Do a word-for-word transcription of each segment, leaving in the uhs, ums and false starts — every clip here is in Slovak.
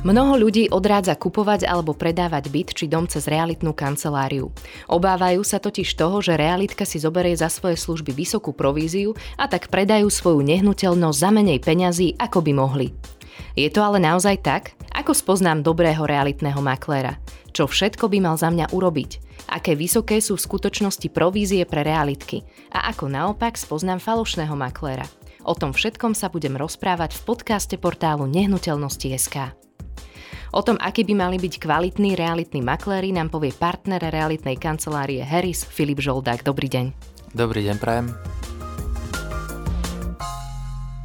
Mnoho ľudí odrádza kupovať alebo predávať byt či dom cez realitnú kanceláriu. Obávajú sa totiž toho, že realitka si zoberie za svoje služby vysokú províziu a tak predajú svoju nehnuteľnosť za menej peňazí, ako by mohli. Je to ale naozaj tak? Ako spoznám dobrého realitného makléra? Čo všetko by mal za mňa urobiť? Aké vysoké sú v skutočnosti provízie pre realitky? A ako naopak spoznám falošného makléra? O tom všetkom sa budem rozprávať v podcaste portálu Nehnuteľnosti bodka es ká. O tom, aký by mali byť kvalitní realitní makléri, nám povie partner realitnej kancelárie Herrys Filip Žoldák. Dobrý deň. Dobrý deň, prajem.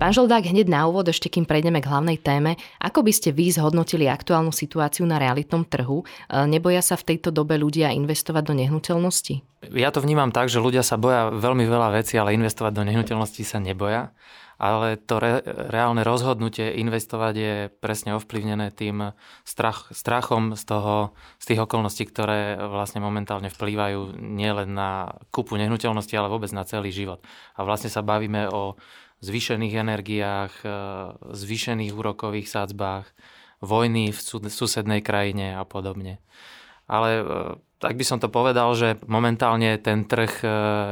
Pán Žoldák, hneď na úvod, ešte kým prejdeme k hlavnej téme, ako by ste vy zhodnotili aktuálnu situáciu na realitnom trhu? Neboja sa v tejto dobe ľudia investovať do nehnuteľnosti? Ja to vnímam tak, že ľudia sa boja veľmi veľa vecí, ale investovať do nehnuteľnosti sa neboja. Ale to re, reálne rozhodnutie investovať je presne ovplyvnené tým strach, strachom z toho, z tých okolností, ktoré vlastne momentálne vplývajú nielen na kúpu nehnuteľnosti, ale vôbec na celý život. A vlastne sa bavíme o zvýšených energiách, zvýšených úrokových sadzbách, vojny v súd, susednej krajine a podobne. Ale tak by som to povedal, že momentálne ten trh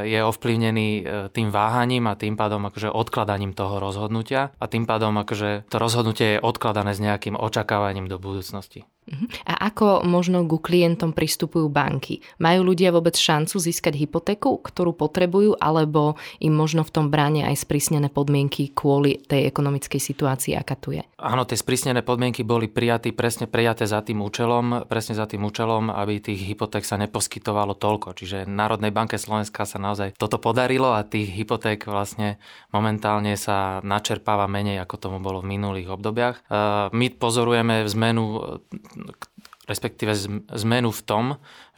je ovplyvnený tým váhaním a tým pádom akože odkladaním toho rozhodnutia a tým pádom akože to rozhodnutie je odkladané s nejakým očakávaním do budúcnosti. A ako možno ku klientom pristupujú banky? Majú ľudia vôbec šancu získať hypotéku, ktorú potrebujú, alebo im možno v tom bránia aj sprísnené podmienky kvôli tej ekonomickej situácii, aká tu je? Áno, tie sprísnené podmienky boli prijaté presne prijaté za tým účelom, presne za tým účelom, aby tých hypoték sa neposkytovalo toľko. Čiže Národnej banke Slovenska sa naozaj toto podarilo a tých hypoték vlastne momentálne sa načerpáva menej, ako tomu bolo v minulých obdobiach. My pozorujeme zmenu, respektíve zmenu v tom,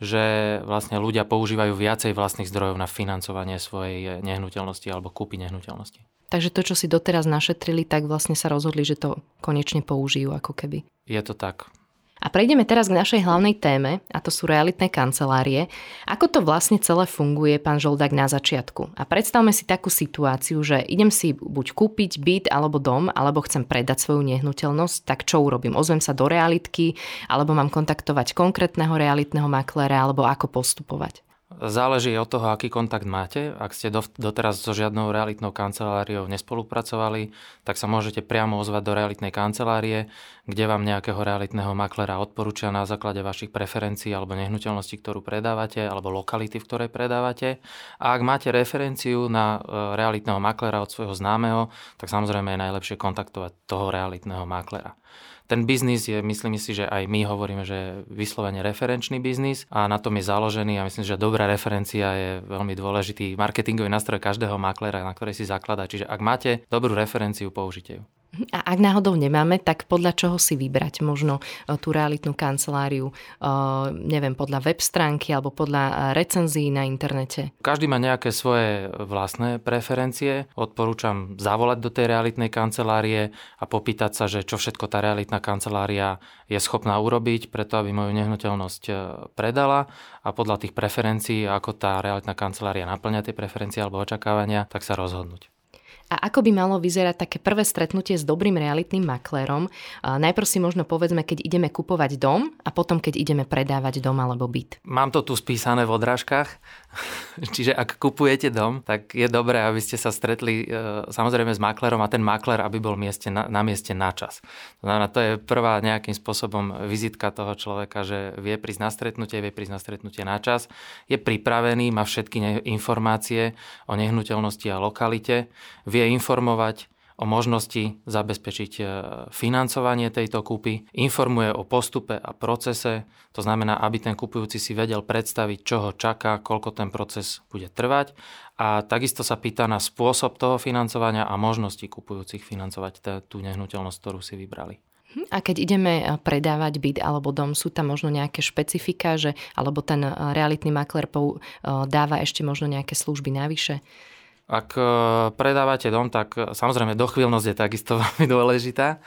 že vlastne ľudia používajú viacej vlastných zdrojov na financovanie svojej nehnuteľnosti alebo kúpy nehnuteľnosti. Takže to, čo si doteraz našetrili, tak vlastne sa rozhodli, že to konečne použijú ako keby. Je to tak. A prejdeme teraz k našej hlavnej téme, a to sú realitné kancelárie. Ako to vlastne celé funguje, pán Žoldák, na začiatku? A predstavme si takú situáciu, že idem si buď kúpiť byt alebo dom, alebo chcem predať svoju nehnuteľnosť, tak čo urobím? Ozvem sa do realitky, alebo mám kontaktovať konkrétneho realitného makléra, alebo ako postupovať? Záleží od toho, aký kontakt máte. Ak ste doteraz so žiadnou realitnou kanceláriou nespolupracovali, tak sa môžete priamo ozvať do realitnej kancelárie, kde vám nejakého realitného maklera odporúčia na základe vašich preferencií alebo nehnuteľnosti, ktorú predávate, alebo lokality, v ktorej predávate. A ak máte referenciu na realitného maklera od svojho známeho, tak samozrejme je najlepšie kontaktovať toho realitného maklera. Ten biznis je, myslím si, že aj my hovoríme, že je vyslovene referenčný biznis a na tom je založený a myslím, že dobrá referencia je veľmi dôležitý marketingový nástroj každého maklera, na ktorej si zakladá. Čiže ak máte dobrú referenciu, použite ju. A ak náhodou nemáme, tak podľa čoho si vybrať možno tú realitnú kanceláriu? Neviem, podľa web stránky alebo podľa recenzií na internete? Každý má nejaké svoje vlastné preferencie. Odporúčam zavolať do tej realitnej kancelárie a popýtať sa, že čo všetko tá realitná kancelária je schopná urobiť, preto aby moju nehnuteľnosť predala, a podľa tých preferencií, ako tá realitná kancelária naplňa tie preferencie alebo očakávania, tak sa rozhodnúť. A ako by malo vyzerať také prvé stretnutie s dobrým realitným maklérom? Najprv si možno povedzme, keď ideme kupovať dom a potom, keď ideme predávať dom alebo byt. Mám to tu spísané v odrážkach. Čiže ak kupujete dom, tak je dobré, aby ste sa stretli samozrejme s maklérom a ten maklér, aby bol mieste na, na mieste na čas. To znamená, to je prvá nejakým spôsobom vizitka toho človeka, že vie prísť na stretnutie, vie prísť na stretnutie na čas, je pripravený, má všetky ne- informácie o nehnuteľnosti a lokalite, vie informovať o možnosti zabezpečiť financovanie tejto kúpy, informuje o postupe a procese, to znamená, aby ten kupujúci si vedel predstaviť, čo ho čaká, koľko ten proces bude trvať, a takisto sa pýta na spôsob toho financovania a možnosti kupujúcich financovať t- tú nehnuteľnosť, ktorú si vybrali. A keď ideme predávať byt alebo dom, sú tam možno nejaké špecifika, že, alebo ten realitný maklér dáva ešte možno nejaké služby navyše? Ak predávate dom, tak samozrejme dochvíľnosť je takisto veľmi dôležitá.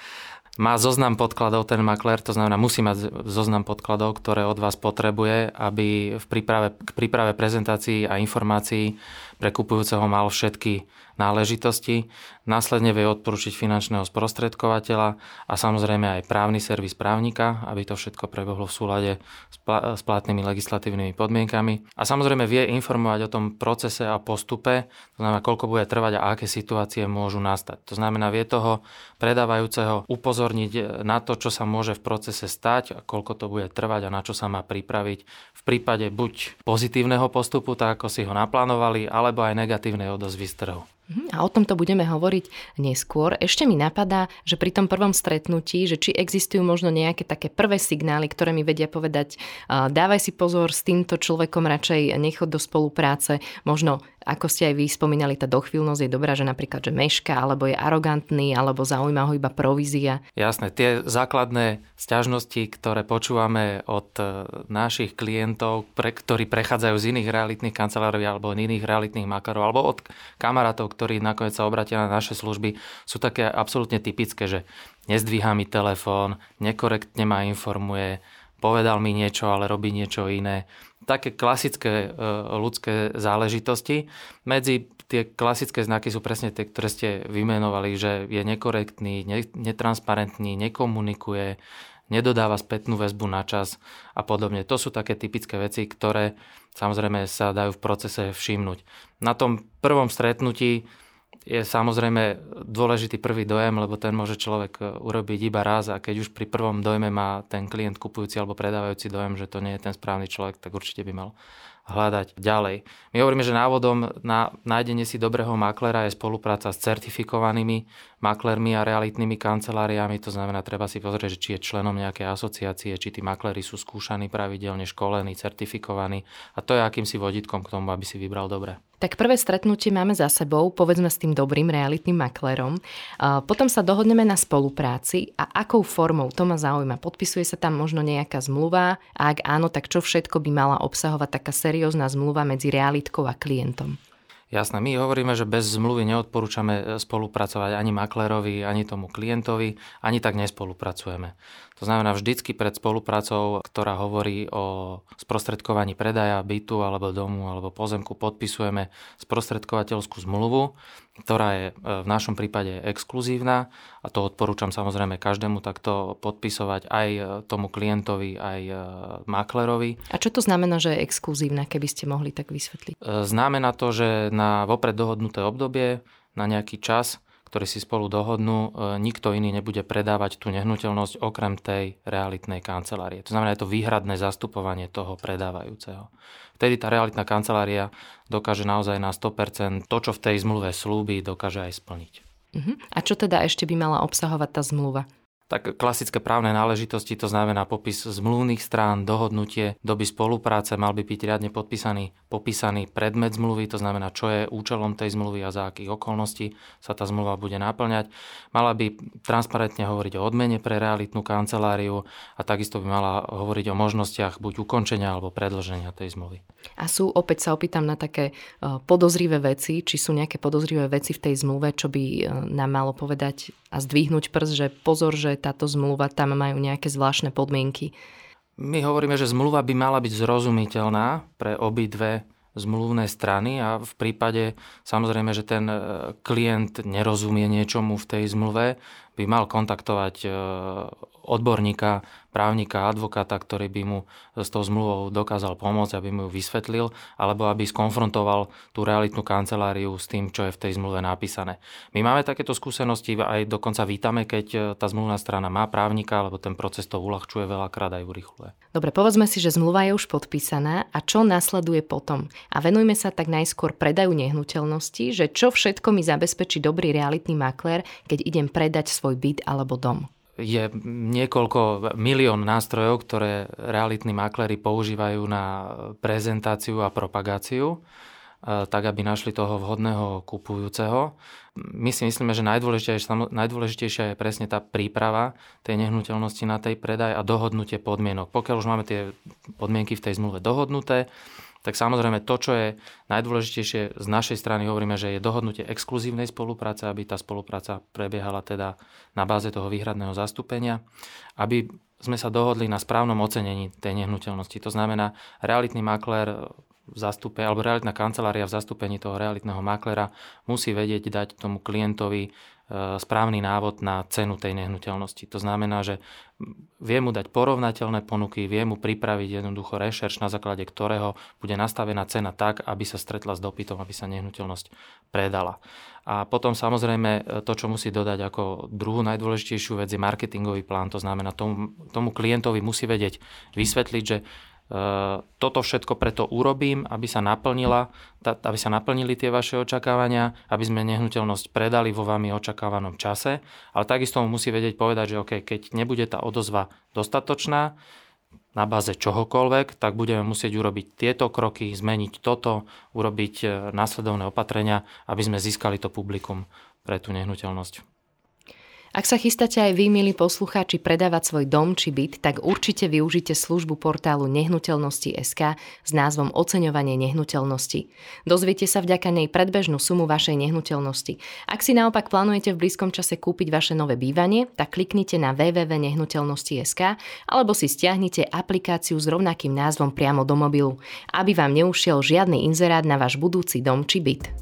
Má zoznam podkladov ten maklér, to znamená, musí mať zoznam podkladov, ktoré od vás potrebuje, aby v príprave, k príprave prezentácií a informácií pre kupujúceho mal všetky náležitosti. Následne vie odporučiť finančného sprostredkovateľa a samozrejme aj právny servis právnika, aby to všetko prebehlo v súlade s platnými legislatívnymi podmienkami. A samozrejme vie informovať o tom procese a postupe, to znamená, koľko bude trvať a aké situácie môžu nastať. To znamená, vie toho predávajúceho upozorniť na to, čo sa môže v procese stať a koľko to bude trvať a na čo sa má pripraviť v prípade buď pozitívneho postupu, tak ako si ho naplánovali, alebo aj negatívnej odozvy z trhu. A o tomto budeme hovoriť neskôr. Ešte mi napadá, že pri tom prvom stretnutí, že či existujú možno nejaké také prvé signály, ktoré mi vedia povedať, dávaj si pozor, s týmto človekom radšej nechod do spolupráce. Možno, ako ste aj vy spomínali, tá dochvíľnosť je dobrá, že napríklad, že meška, alebo je arogantný, alebo zaujíma ho iba provízia. Jasné, tie základné sťažnosti, ktoré počúvame od našich klientov, pre, ktorí prechádzajú z iných realitných kancelárií alebo iných realitných makarov, alebo od kamarátov, ktorí nakoniec sa obratia na naše služby, sú také absolútne typické, že nezdvíha mi telefón, nekorektne ma informuje, povedal mi niečo, ale robí niečo iné. Také klasické ľudské záležitosti. Medzi tie klasické znaky sú presne tie, ktoré ste vymenovali, že je nekorektný, netransparentný, nekomunikuje, nedodáva spätnú väzbu na čas a podobne. To sú také typické veci, ktoré samozrejme sa dajú v procese všimnúť. Na tom prvom stretnutí je samozrejme dôležitý prvý dojem, lebo ten môže človek urobiť iba raz a keď už pri prvom dojme má ten klient kupujúci alebo predávajúci dojem, že to nie je ten správny človek, tak určite by mal hľadať ďalej. My hovoríme, že návodom na nájdenie si dobrého maklera je spolupráca s certifikovanými maklermi a realitnými kanceláriami. To znamená, treba si pozrieť, či je členom nejakej asociácie, či tí makléri sú skúšaní pravidelne, školení, certifikovaní. A to je akýmsi vodítkom k tomu, aby si vybral dobre. Tak prvé stretnutie máme za sebou, povedzme s tým dobrým realitným maklérom. Potom sa dohodneme na spolupráci a akou formou, to ma zaujíma. Podpisuje sa tam možno nejaká zmluva a ak áno, tak čo všetko by mala obsahovať taká seri- seriózna zmluva medzi realitkou a klientom? Jasné, my hovoríme, že bez zmluvy neodporúčame spolupracovať ani maklérovi, ani tomu klientovi, ani tak nespolupracujeme. To znamená, vždycky pred spoluprácou, ktorá hovorí o sprostredkovaní predaja bytu alebo domu alebo pozemku, podpisujeme sprostredkovateľskú zmluvu, ktorá je v našom prípade exkluzívna a to odporúčam samozrejme každému takto podpisovať, aj tomu klientovi, aj maklérovi. A čo to znamená, že je exkluzívna, keby ste mohli tak vysvetliť? Znamená to, že na vopred dohodnuté obdobie, na nejaký čas, ktorý si spolu dohodnú, nikto iný nebude predávať tú nehnuteľnosť okrem tej realitnej kancelárie. To znamená, je to výhradné zastupovanie toho predávajúceho. Vtedy tá realitná kancelária dokáže naozaj na sto percent to, čo v tej zmluve slúbi, dokáže aj splniť. Uh-huh. A čo teda ešte by mala obsahovať tá zmluva? Tak klasické právne náležitosti, to znamená popis zmluvných strán, dohodnutie, doby spolupráce, mal by byť riadne podpísaný, popísaný predmet zmluvy, to znamená, čo je účelom tej zmluvy a za akých okolností sa tá zmluva bude naplňať. Mala by transparentne hovoriť o odmene pre realitnú kanceláriu a takisto by mala hovoriť o možnostiach buď ukončenia alebo predĺženia tej zmluvy. A sú, opäť sa opýtam na také podozrivé veci, či sú nejaké podozrivé veci v tej zmluve, čo by nám malo povedať a zdvihnúť prst, že pozor, že táto zmluva, tam majú nejaké zvláštne podmienky. My hovoríme, že zmluva by mala byť zrozumiteľná pre obidve zmluvné strany a v prípade, samozrejme, že ten klient nerozumie niečomu v tej zmluve, by mal kontaktovať odborníka, právnika, advokáta, ktorý by mu s tou zmluvou dokázal pomôcť, aby mu ju vysvetlil, alebo aby skonfrontoval tú realitnú kanceláriu s tým, čo je v tej zmluve napísané. My máme takéto skúsenosti, aj dokonca vítame, keď tá zmluvná strana má právnika, lebo ten proces to uľahčuje, veľakrát aj urýchľuje. Dobre, povedzme si, že zmluva je už podpísaná a čo nasleduje potom? A venujme sa tak najskôr predaju nehnuteľnosti, že čo všetko mi zabezpečí dobrý realitný maklér, keď idem predať svoj byt alebo dom. Je niekoľko milión nástrojov, ktoré realitní makléri používajú na prezentáciu a propagáciu, tak aby našli toho vhodného kupujúceho. My si myslíme, že najdôležitejšia, najdôležitejšia je presne tá príprava tej nehnuteľnosti na tej predaj a dohodnutie podmienok. Pokiaľ už máme tie podmienky v tej zmluve dohodnuté, tak samozrejme to, čo je najdôležitejšie z našej strany, hovoríme, že je dohodnutie exkluzívnej spolupráce, aby tá spolupráca prebiehala teda na báze toho výhradného zastúpenia, aby sme sa dohodli na správnom ocenení tej nehnuteľnosti. To znamená, realitný maklér zastupe, alebo realitná kancelária v zastúpení toho realitného maklera musí vedieť dať tomu klientovi správny návod na cenu tej nehnuteľnosti. To znamená, že vie mu dať porovnateľné ponuky, vie mu pripraviť jednoducho rešerš, na základe ktorého bude nastavená cena tak, aby sa stretla s dopytom, aby sa nehnuteľnosť predala. A potom samozrejme to, čo musí dodať ako druhú najdôležitejšiu vec, je marketingový plán. To znamená, tomu, tomu klientovi musí vedieť vysvetliť, že toto všetko preto urobím, aby sa naplnila, aby sa naplnili tie vaše očakávania, aby sme nehnuteľnosť predali vo vami očakávanom čase, ale takisto mu musí vedieť povedať, že okay, keď nebude tá odozva dostatočná na báze čohokoľvek, tak budeme musieť urobiť tieto kroky, zmeniť toto, urobiť následovné opatrenia, aby sme získali to publikum pre tú nehnuteľnosť. Ak sa chystáte aj vy, milí poslucháči, predávať svoj dom či byt, tak určite využite službu portálu nehnuteľnosti bodka es ká s názvom Oceňovanie nehnuteľnosti. Dozviete sa vďaka nej predbežnú sumu vašej nehnuteľnosti. Ak si naopak plánujete v blízkom čase kúpiť vaše nové bývanie, tak kliknite na w w w bodka nehnuteľnosti bodka es ká alebo si stiahnite aplikáciu s rovnakým názvom priamo do mobilu, aby vám neušiel žiadny inzerát na váš budúci dom či byt.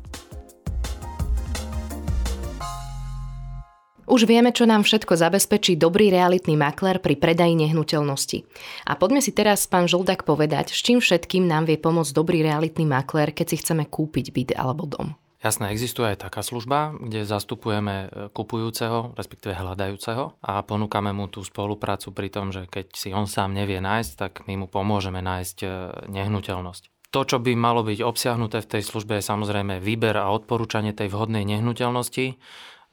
Už vieme, čo nám všetko zabezpečí dobrý realitný maklér pri predaji nehnuteľnosti. A poďme si teraz, pán Žoldák, povedať, s čím všetkým nám vie pomôcť dobrý realitný maklér, keď si chceme kúpiť byt alebo dom. Jasné, existuje aj taká služba, kde zastupujeme kupujúceho, respektíve hľadajúceho, a ponúkame mu tú spoluprácu pri tom, že keď si on sám nevie nájsť, tak my mu pomôžeme nájsť nehnuteľnosť. To, čo by malo byť obsiahnuté v tej službe, je samozrejme výber a odporúčanie tej vhodnej nehnuteľnosti.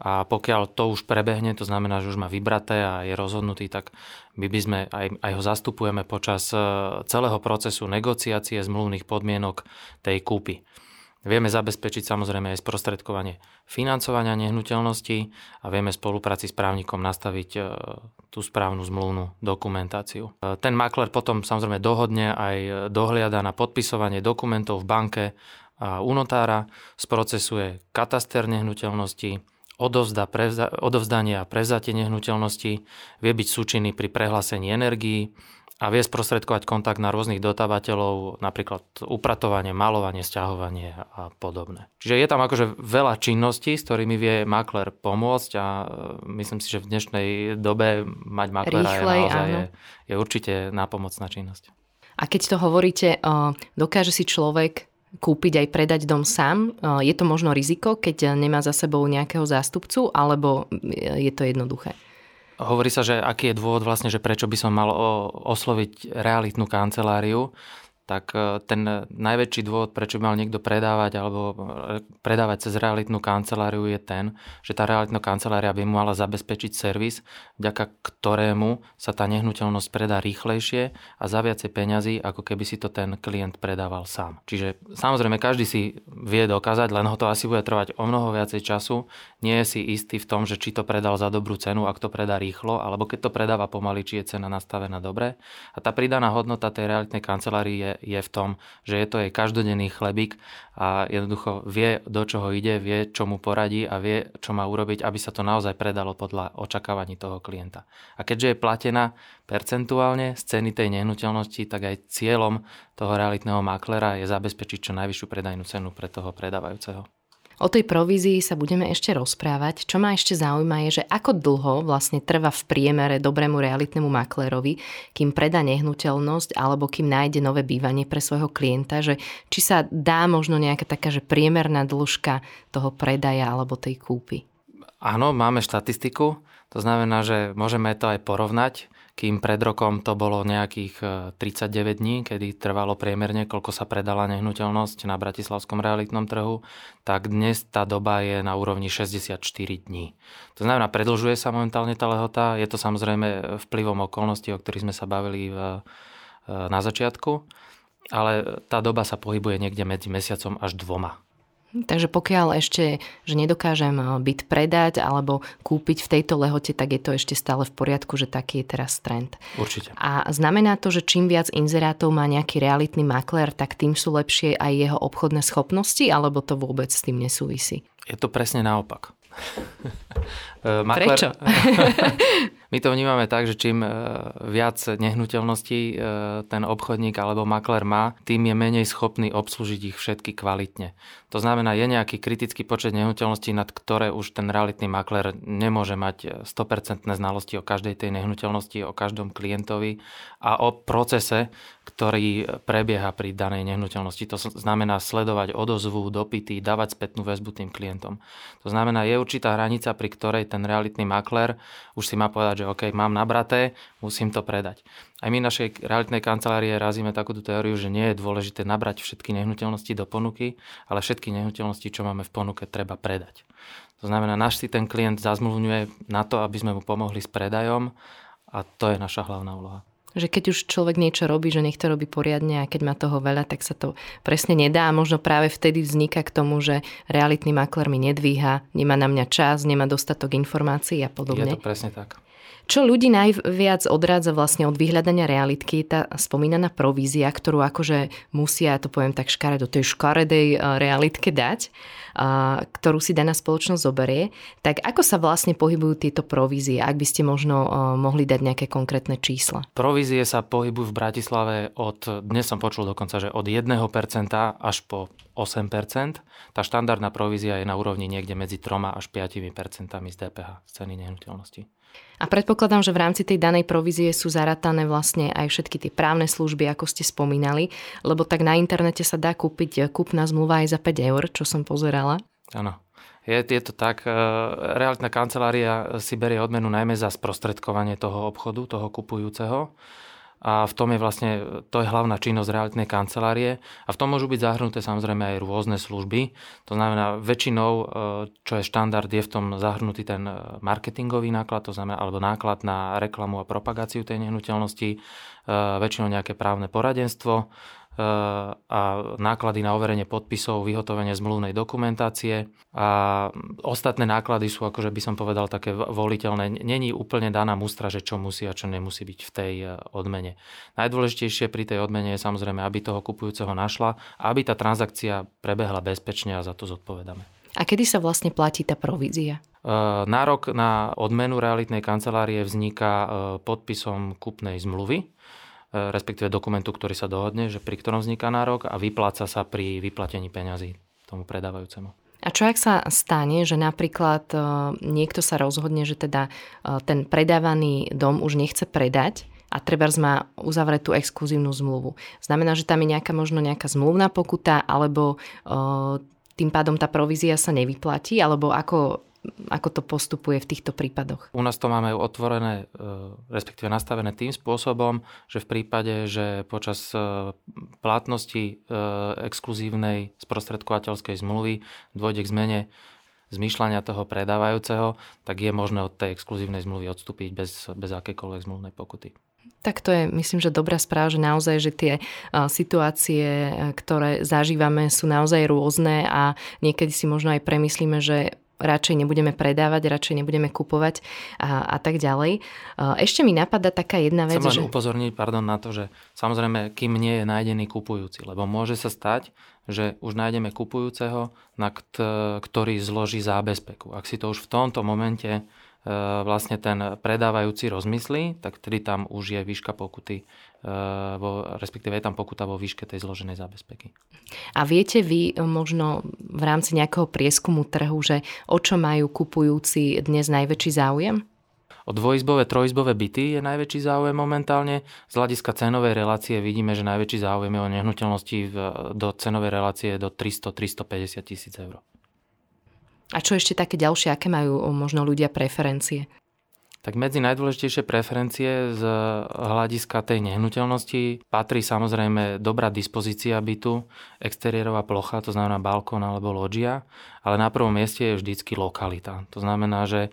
A pokiaľ to už prebehne, to znamená, že už má vybraté a je rozhodnutý, tak my by sme aj, aj ho zastupujeme počas celého procesu negociácie zmluvných podmienok tej kúpy. Vieme zabezpečiť samozrejme aj sprostredkovanie financovania nehnuteľnosti a vieme v spolupráci s právnikom nastaviť tú správnu zmluvnú dokumentáciu. Ten maklér potom samozrejme dohodne aj dohliada na podpisovanie dokumentov v banke a u notára, sprocesuje kataster nehnuteľnosti, Odovzda, prevza, odovzdanie a prevzatie nehnuteľnosti, vie byť súčinný pri prehlásení energií a vie sprostredkovať kontakt na rôznych dodávateľov, napríklad upratovanie, malovanie, sťahovanie a podobne. Čiže je tam akože veľa činností, s ktorými vie maklér pomôcť, a myslím si, že v dnešnej dobe mať makléra je naozaj je, je určite nápomocná činnosť. A keď to hovoríte, dokáže si človek kúpiť aj predať dom sám? Je to možno riziko, keď nemá za sebou nejakého zástupcu, alebo je to jednoduché? Hovorí sa, že aký je dôvod vlastne, že prečo by som mal osloviť realitnú kanceláriu, tak ten najväčší dôvod, prečo by mal niekto predávať alebo predávať cez realitnú kanceláriu, je ten, že tá realitná kancelária by mu mala zabezpečiť servis, vďaka ktorému sa tá nehnuteľnosť predá rýchlejšie a za viacej peňazí, ako keby si to ten klient predával sám. Čiže samozrejme každý si vie dokázať, len ho to asi bude trvať o mnoho viacej času. Nie je si istý v tom, že či to predal za dobrú cenu, ak to predá rýchlo, alebo keď to predáva pomaly, či je cena nastavená dobre. A tá pridaná hodnota tej realitnej kancelárii je je v tom, že je to jej každodenný chlebík a jednoducho vie, do čoho ide, vie, čo mu poradí a vie, čo má urobiť, aby sa to naozaj predalo podľa očakávaní toho klienta. A keďže je platená percentuálne z ceny tej nehnuteľnosti, tak aj cieľom toho realitného maklera je zabezpečiť čo najvyššiu predajnú cenu pre toho predávajúceho. O tej provízii sa budeme ešte rozprávať. Čo ma ešte zaujíma je, že ako dlho vlastne trvá v priemere dobrému realitnému maklérovi, kým predá nehnuteľnosť alebo kým nájde nové bývanie pre svojho klienta, že či sa dá možno nejaká taká, že priemerná dĺžka toho predaja alebo tej kúpy. Áno, máme štatistiku, to znamená, že môžeme to aj porovnať. Kým pred rokom to bolo nejakých tridsaťdeväť dní, kedy trvalo priemerne, koľko sa predala nehnuteľnosť na bratislavskom realitnom trhu, tak dnes tá doba je na úrovni šesťdesiatštyri dní. To znamená, predlžuje sa momentálne tá lehota, je to samozrejme vplyvom okolností, o ktorých sme sa bavili v, na začiatku, ale tá doba sa pohybuje niekde medzi mesiacom až dvoma. Takže pokiaľ ešte, že nedokážem byt predať alebo kúpiť v tejto lehote, tak je to ešte stále v poriadku, že taký je teraz trend. Určite. A znamená to, že čím viac inzerátov má nejaký realitný maklér, tak tým sú lepšie aj jeho obchodné schopnosti, alebo to vôbec s tým nesúvisí? Je to presne naopak. Maklér... Prečo? My to vnímame tak, že čím viac nehnuteľností ten obchodník alebo maklér má, tým je menej schopný obslúžiť ich všetky kvalitne. To znamená, je nejaký kritický počet nehnuteľností, nad ktoré už ten realitný maklér nemôže mať sto percent znalosti o každej tej nehnuteľnosti, o každom klientovi a o procese, ktorý prebieha pri danej nehnuteľnosti. To znamená sledovať odozvu, dopyty, dávať spätnú väzbu tým klientom. To znamená, je určitá hranica, pri ktorej ten realitný maklér už si má povedať, že OK, mám nabraté, musím to predať. Aj my v našej realitnej kancelárii razíme takúto teóriu, že nie je dôležité nabrať všetky nehnuteľnosti do ponuky, ale všetky nehnuteľnosti, čo máme v ponuke, treba predať. To znamená, náš si ten klient zazmluvňuje na to, aby sme mu pomohli s predajom a to je naša hlavná úloha. Že keď už človek niečo robí, že nech to robí poriadne a keď má toho veľa, tak sa to presne nedá a možno práve vtedy vzniká k tomu, že realitný maklér mi nedvíha, nemá na mňa čas, nemá dostatok informácií a podobne. Je to presne tak. Čo ľudí najviac odrádza vlastne od vyhľadania realitky, tá spomínaná provízia, ktorú akože musia, to poviem tak škare, do tej škaredej realitke dať, ktorú si daná spoločnosť zoberie. Tak ako sa vlastne pohybujú tieto provízie, ak by ste možno mohli dať nejaké konkrétne čísla? Provízie sa pohybujú v Bratislave od, dnes som počul dokonca, že od jedného percenta až po osem percent. Tá štandardná provízia je na úrovni niekde medzi tri až päť percent z dé pé há, z ceny nehnuteľnosti. A predpokladám, že v rámci tej danej provízie sú zaratané vlastne aj všetky tie právne služby, ako ste spomínali, lebo tak na internete sa dá kúpiť kúpna zmluva aj za päť eur, čo som pozerala. Áno. Je, je to tak, realitná kancelária si berie odmenu najmä za sprostredkovanie toho obchodu, toho kupujúceho. A v tom je vlastne, to je hlavná činnosť realitnej kancelárie a v tom môžu byť zahrnuté samozrejme aj rôzne služby. To znamená, väčšinou, čo je štandard, je v tom zahrnutý ten marketingový náklad, to znamená, alebo náklad na reklamu a propagáciu tej nehnuteľnosti, väčšinou nejaké právne poradenstvo a náklady na overenie podpisov, vyhotovenie zmluvnej dokumentácie a ostatné náklady sú, akože by som povedal, také voliteľné. Není úplne daná mustra, že čo musí a čo nemusí byť v tej odmene. Najdôležitejšie pri tej odmene je samozrejme, aby toho kupujúceho našla, aby tá transakcia prebehla bezpečne a za to zodpovedáme. A kedy sa vlastne platí tá provízia? Nárok na odmenu realitnej kancelárie vzniká podpisom kupnej zmluvy, respektíve dokumentu, ktorý sa dohodne, že pri ktorom vzniká nárok a vypláca sa pri vyplatení peňazí tomu predávajúcemu. A čo ak sa stane, že napríklad niekto sa rozhodne, že teda ten predávaný dom už nechce predať a trebárs má uzavretú exkluzívnu zmluvu? Znamená, že tam je nejaká možno nejaká zmluvná pokuta alebo tým pádom tá provízia sa nevyplatí alebo ako... Ako to postupuje v týchto prípadoch? U nás to máme otvorené, respektíve nastavené tým spôsobom, že v prípade, že počas platnosti exkluzívnej sprostredkovateľskej zmluvy dôjde k zmene zmýšľania toho predávajúceho, tak je možné od tej exkluzívnej zmluvy odstúpiť bez, bez akékoľvek zmluvnej pokuty. Tak to je, myslím, že dobrá správa, že naozaj, že tie situácie, ktoré zažívame, sú naozaj rôzne a niekedy si možno aj premyslíme, že radšej nebudeme predávať, radšej nebudeme kupovať a, a tak ďalej. Ešte mi napadá taká jedna vec, Chcem že... Chcem upozorniť, pardon, na to, že samozrejme, kým nie je nájdený kupujúci, lebo môže sa stať, že už nájdeme kupujúceho, na kt- ktorý zloží zábezpeku. Ak si to už v tomto momente e, vlastne ten predávajúci rozmyslí, tak tedy tam už je výška pokuty, Vo, respektíve je tam pokuta vo výške tej zloženej zábezpeky. A viete vy možno v rámci nejakého prieskumu trhu, že o čo majú kupujúci dnes najväčší záujem? O dvojizbové, trojizbové byty je najväčší záujem momentálne. Z hľadiska cenovej relácie vidíme, že najväčší záujem je o nehnuteľnosti v, do cenovej relácie do tristo až tristopäťdesiat tisíc eur. A čo ešte také ďalšie, aké majú možno ľudia preferencie? Tak medzi najdôležitejšie preferencie z hľadiska tej nehnuteľnosti patrí samozrejme dobrá dispozícia bytu, exteriérová plocha, to znamená balkón alebo lóžia, ale na prvom mieste je vždycky lokalita. To znamená, že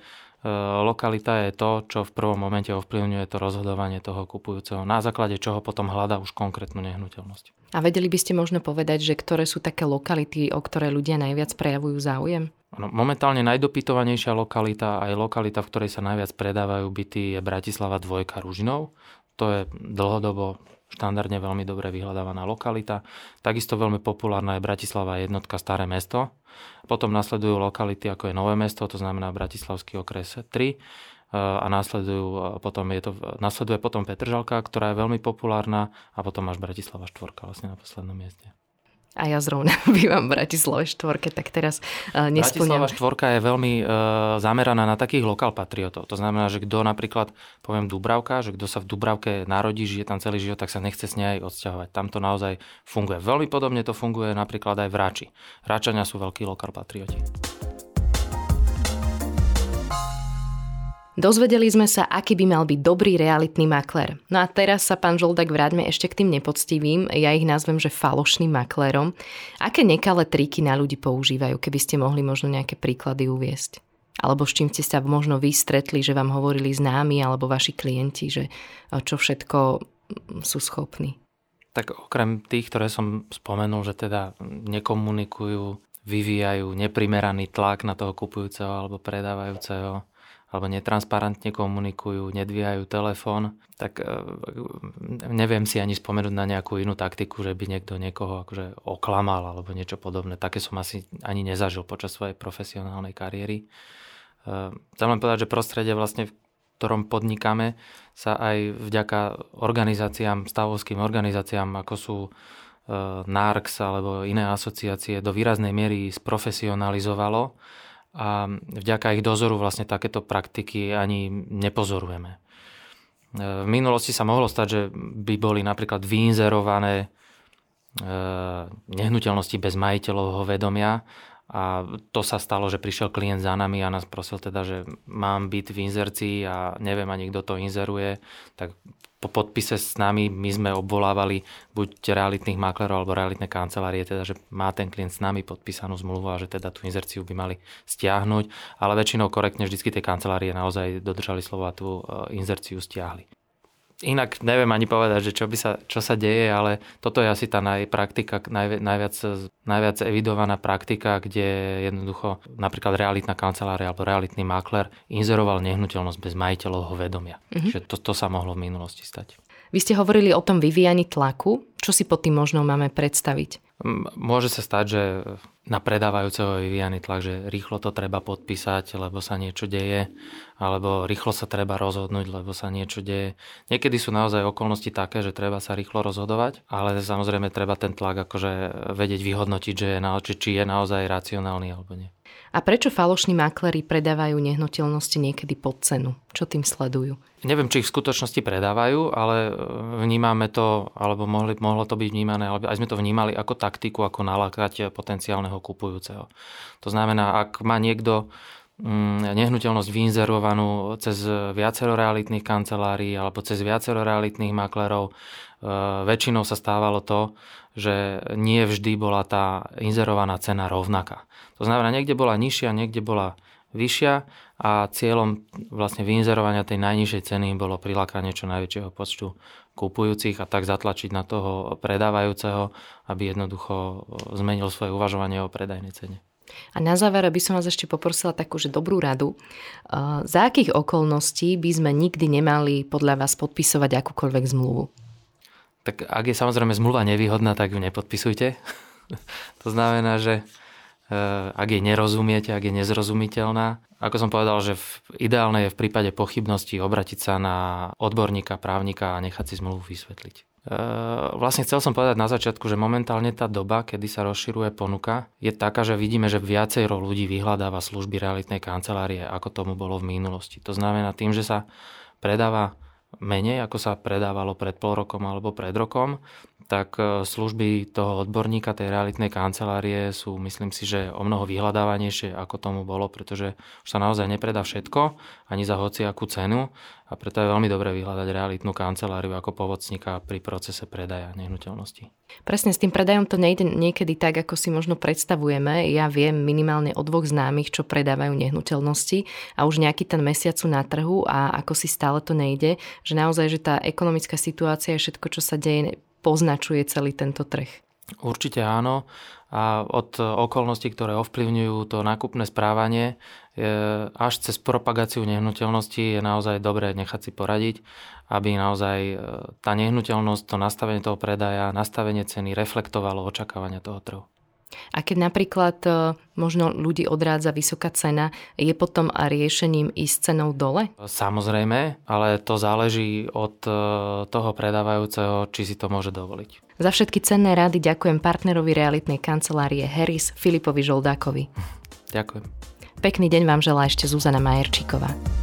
lokalita je to, čo v prvom momente ovplyvňuje to rozhodovanie toho kupujúceho, na základe čoho potom hľadá už konkrétnu nehnuteľnosť. A vedeli by ste možno povedať, že ktoré sú také lokality, o ktoré ľudia najviac prejavujú záujem? Momentálne najdopytovanejšia lokalita, aj lokalita, v ktorej sa najviac predávajú byty, je Bratislava dvojka Ružinov. To je dlhodobo štandardne veľmi dobre vyhľadávaná lokalita. Takisto veľmi populárna je Bratislava jednotka Staré mesto. Potom nasledujú lokality, ako je Nové mesto, to znamená Bratislavský okres tri. A nasledujú, potom je to, nasleduje potom Petržalka, ktorá je veľmi populárna, a potom až Bratislava štvorka vlastne na poslednom mieste. A ja zrovna bývam v Bratislave štvorke, tak teraz uh, nespĺňam. Bratislava štvorka je veľmi uh, zameraná na takých lokál patriotov. To znamená, že kto napríklad, poviem Dúbravka, že kto sa v Dúbravke narodí, žije tam celý život, tak sa nechce s nej odsťahovať. Tam to naozaj funguje. Veľmi podobne to funguje napríklad aj v Rači. Račania sú veľkí lokál patrioti. Dozvedeli sme sa, aký by mal byť dobrý realitný maklér. No a teraz sa, pán Žoldák, vráťme ešte k tým nepoctivým. Ja ich nazvem, že falošným maklérom. Aké nekalé triky na ľudí používajú, keby ste mohli možno nejaké príklady uviesť? Alebo s čím ste sa možno vy stretli, že vám hovorili známi alebo vaši klienti, že čo všetko sú schopní? Tak okrem tých, ktoré som spomenul, že teda nekomunikujú, vyvíjajú neprimeraný tlak na toho kupujúceho alebo predávajúceho, alebo netransparentne komunikujú, nedvíhajú telefón, tak neviem si ani spomenúť na nejakú inú taktiku, že by niekto niekoho akože oklamal alebo niečo podobné. Také som asi ani nezažil počas svojej profesionálnej kariéry. Chcem len povedať, že prostredie, vlastne, v ktorom podnikáme, sa aj vďaka organizáciám, stavovským organizáciám, ako sú NARKS alebo iné asociácie, do výraznej miery sprofesionalizovalo. A vďaka ich dozoru vlastne takéto praktiky ani nepozorujeme. V minulosti sa mohlo stať, že by boli napríklad vyinzerované nehnuteľnosti bez majiteľovho vedomia, a to sa stalo, že prišiel klient za nami a nás prosil teda, že mám byt v inzercii a neviem ani kto to inzeruje, tak po podpise s nami my sme obvolávali buď realitných maklerov alebo realitné kancelárie, teda že má ten klient s nami podpísanú zmluvu a že teda tú inzerciu by mali stiahnuť, ale väčšinou korektne vždycky tie kancelárie naozaj dodržali slovo a tú inzerciu stiahli. Inak neviem ani povedať, že čo, by sa, čo sa deje, ale toto je asi tá najpraktika, najvi, najviac, najviac evidovaná praktika, kde jednoducho napríklad realitná kancelária alebo realitný makler inzeroval nehnuteľnosť bez majiteľovho vedomia. Mm-hmm. Čiže to, to sa mohlo v minulosti stať. Vy ste hovorili o tom vyvíjaní tlaku. Čo si pod tým možno máme predstaviť? M- môže sa stať, že na predávajúceho je vyvíjaný tlak, že rýchlo to treba podpísať, lebo sa niečo deje, alebo rýchlo sa treba rozhodnúť, lebo sa niečo deje. Niekedy sú naozaj okolnosti také, že treba sa rýchlo rozhodovať, ale samozrejme treba ten tlak akože vedieť vyhodnotiť, že je na, či, či je naozaj racionálny alebo nie. A prečo falošní makléri predávajú nehnuteľnosti niekedy pod cenu? Čo tým sledujú? Neviem, či ich v skutočnosti predávajú, ale vnímame to, alebo mohli, mohlo to byť vnímané, alebo aj sme to vnímali ako taktiku, ako nalákať potenciálne kupujúceho. To znamená, ak má niekto nehnuteľnosť vyinzerovanú cez viacero realitných kancelárií alebo cez viacero realitných maklerov, väčšinou sa stávalo to, že nie vždy bola tá inzerovaná cena rovnaká. To znamená, niekde bola nižšia, niekde bola vyššia a cieľom vlastne vyinzerovania tej najnižšej ceny bolo prilákanie čo najväčšieho počtu kupujúcich a tak zatlačiť na toho predávajúceho, aby jednoducho zmenil svoje uvažovanie o predajnej cene. A na záver by som vás ešte poprosila takú, že dobrú radu. Za akých okolností by sme nikdy nemali podľa vás podpisovať akúkoľvek zmluvu? Tak ak je samozrejme zmluva nevýhodná, tak ju nepodpisujte. To znamená, že ak jej nerozumiete, ak je nezrozumiteľná. Ako som povedal, že ideálne je v prípade pochybnosti obratiť sa na odborníka, právnika a nechať si zmluvu vysvetliť. Vlastne chcel som povedať na začiatku, že momentálne tá doba, kedy sa rozširuje ponuka, je taká, že vidíme, že viacero ľudí vyhľadáva služby realitnej kancelárie, ako tomu bolo v minulosti. To znamená, tým, že sa predáva menej, ako sa predávalo pred pol rokom alebo pred rokom, tak služby toho odborníka, tej realitnej kancelárie sú, myslím si, že o mnoho vyhľadávanejšie, ako tomu bolo, pretože už sa naozaj nepredá všetko, ani za hociakú cenu. A preto je veľmi dobre vyhľadať realitnú kanceláriu ako pomocníka pri procese predaja nehnuteľnosti. Presne, s tým predajom to nejde niekedy tak, ako si možno predstavujeme. Ja viem minimálne o dvoch známych, čo predávajú nehnuteľnosti a už nejaký ten mesiac sú na trhu a ako si stále to nejde, že naozaj, že tá ekonomická situácia je všetko, čo sa deje poznačuje celý tento trh? Určite áno. A od okolností, ktoré ovplyvňujú to nákupné správanie, až cez propagáciu nehnuteľnosti je naozaj dobré nechať si poradiť, aby naozaj tá nehnuteľnosť, to nastavenie toho predaja, nastavenie ceny reflektovalo očakávania toho trhu. A keď napríklad možno ľudí odrádza vysoká cena, je potom a riešením ísť cenou dole? Samozrejme, ale to záleží od toho predávajúceho, či si to môže dovoliť. Za všetky cenné rady ďakujem partnerovi Realitnej kancelárie Herrys Filipovi Žoldákovi. Ďakujem. Pekný deň vám želá ešte Zuzana Majerčíková.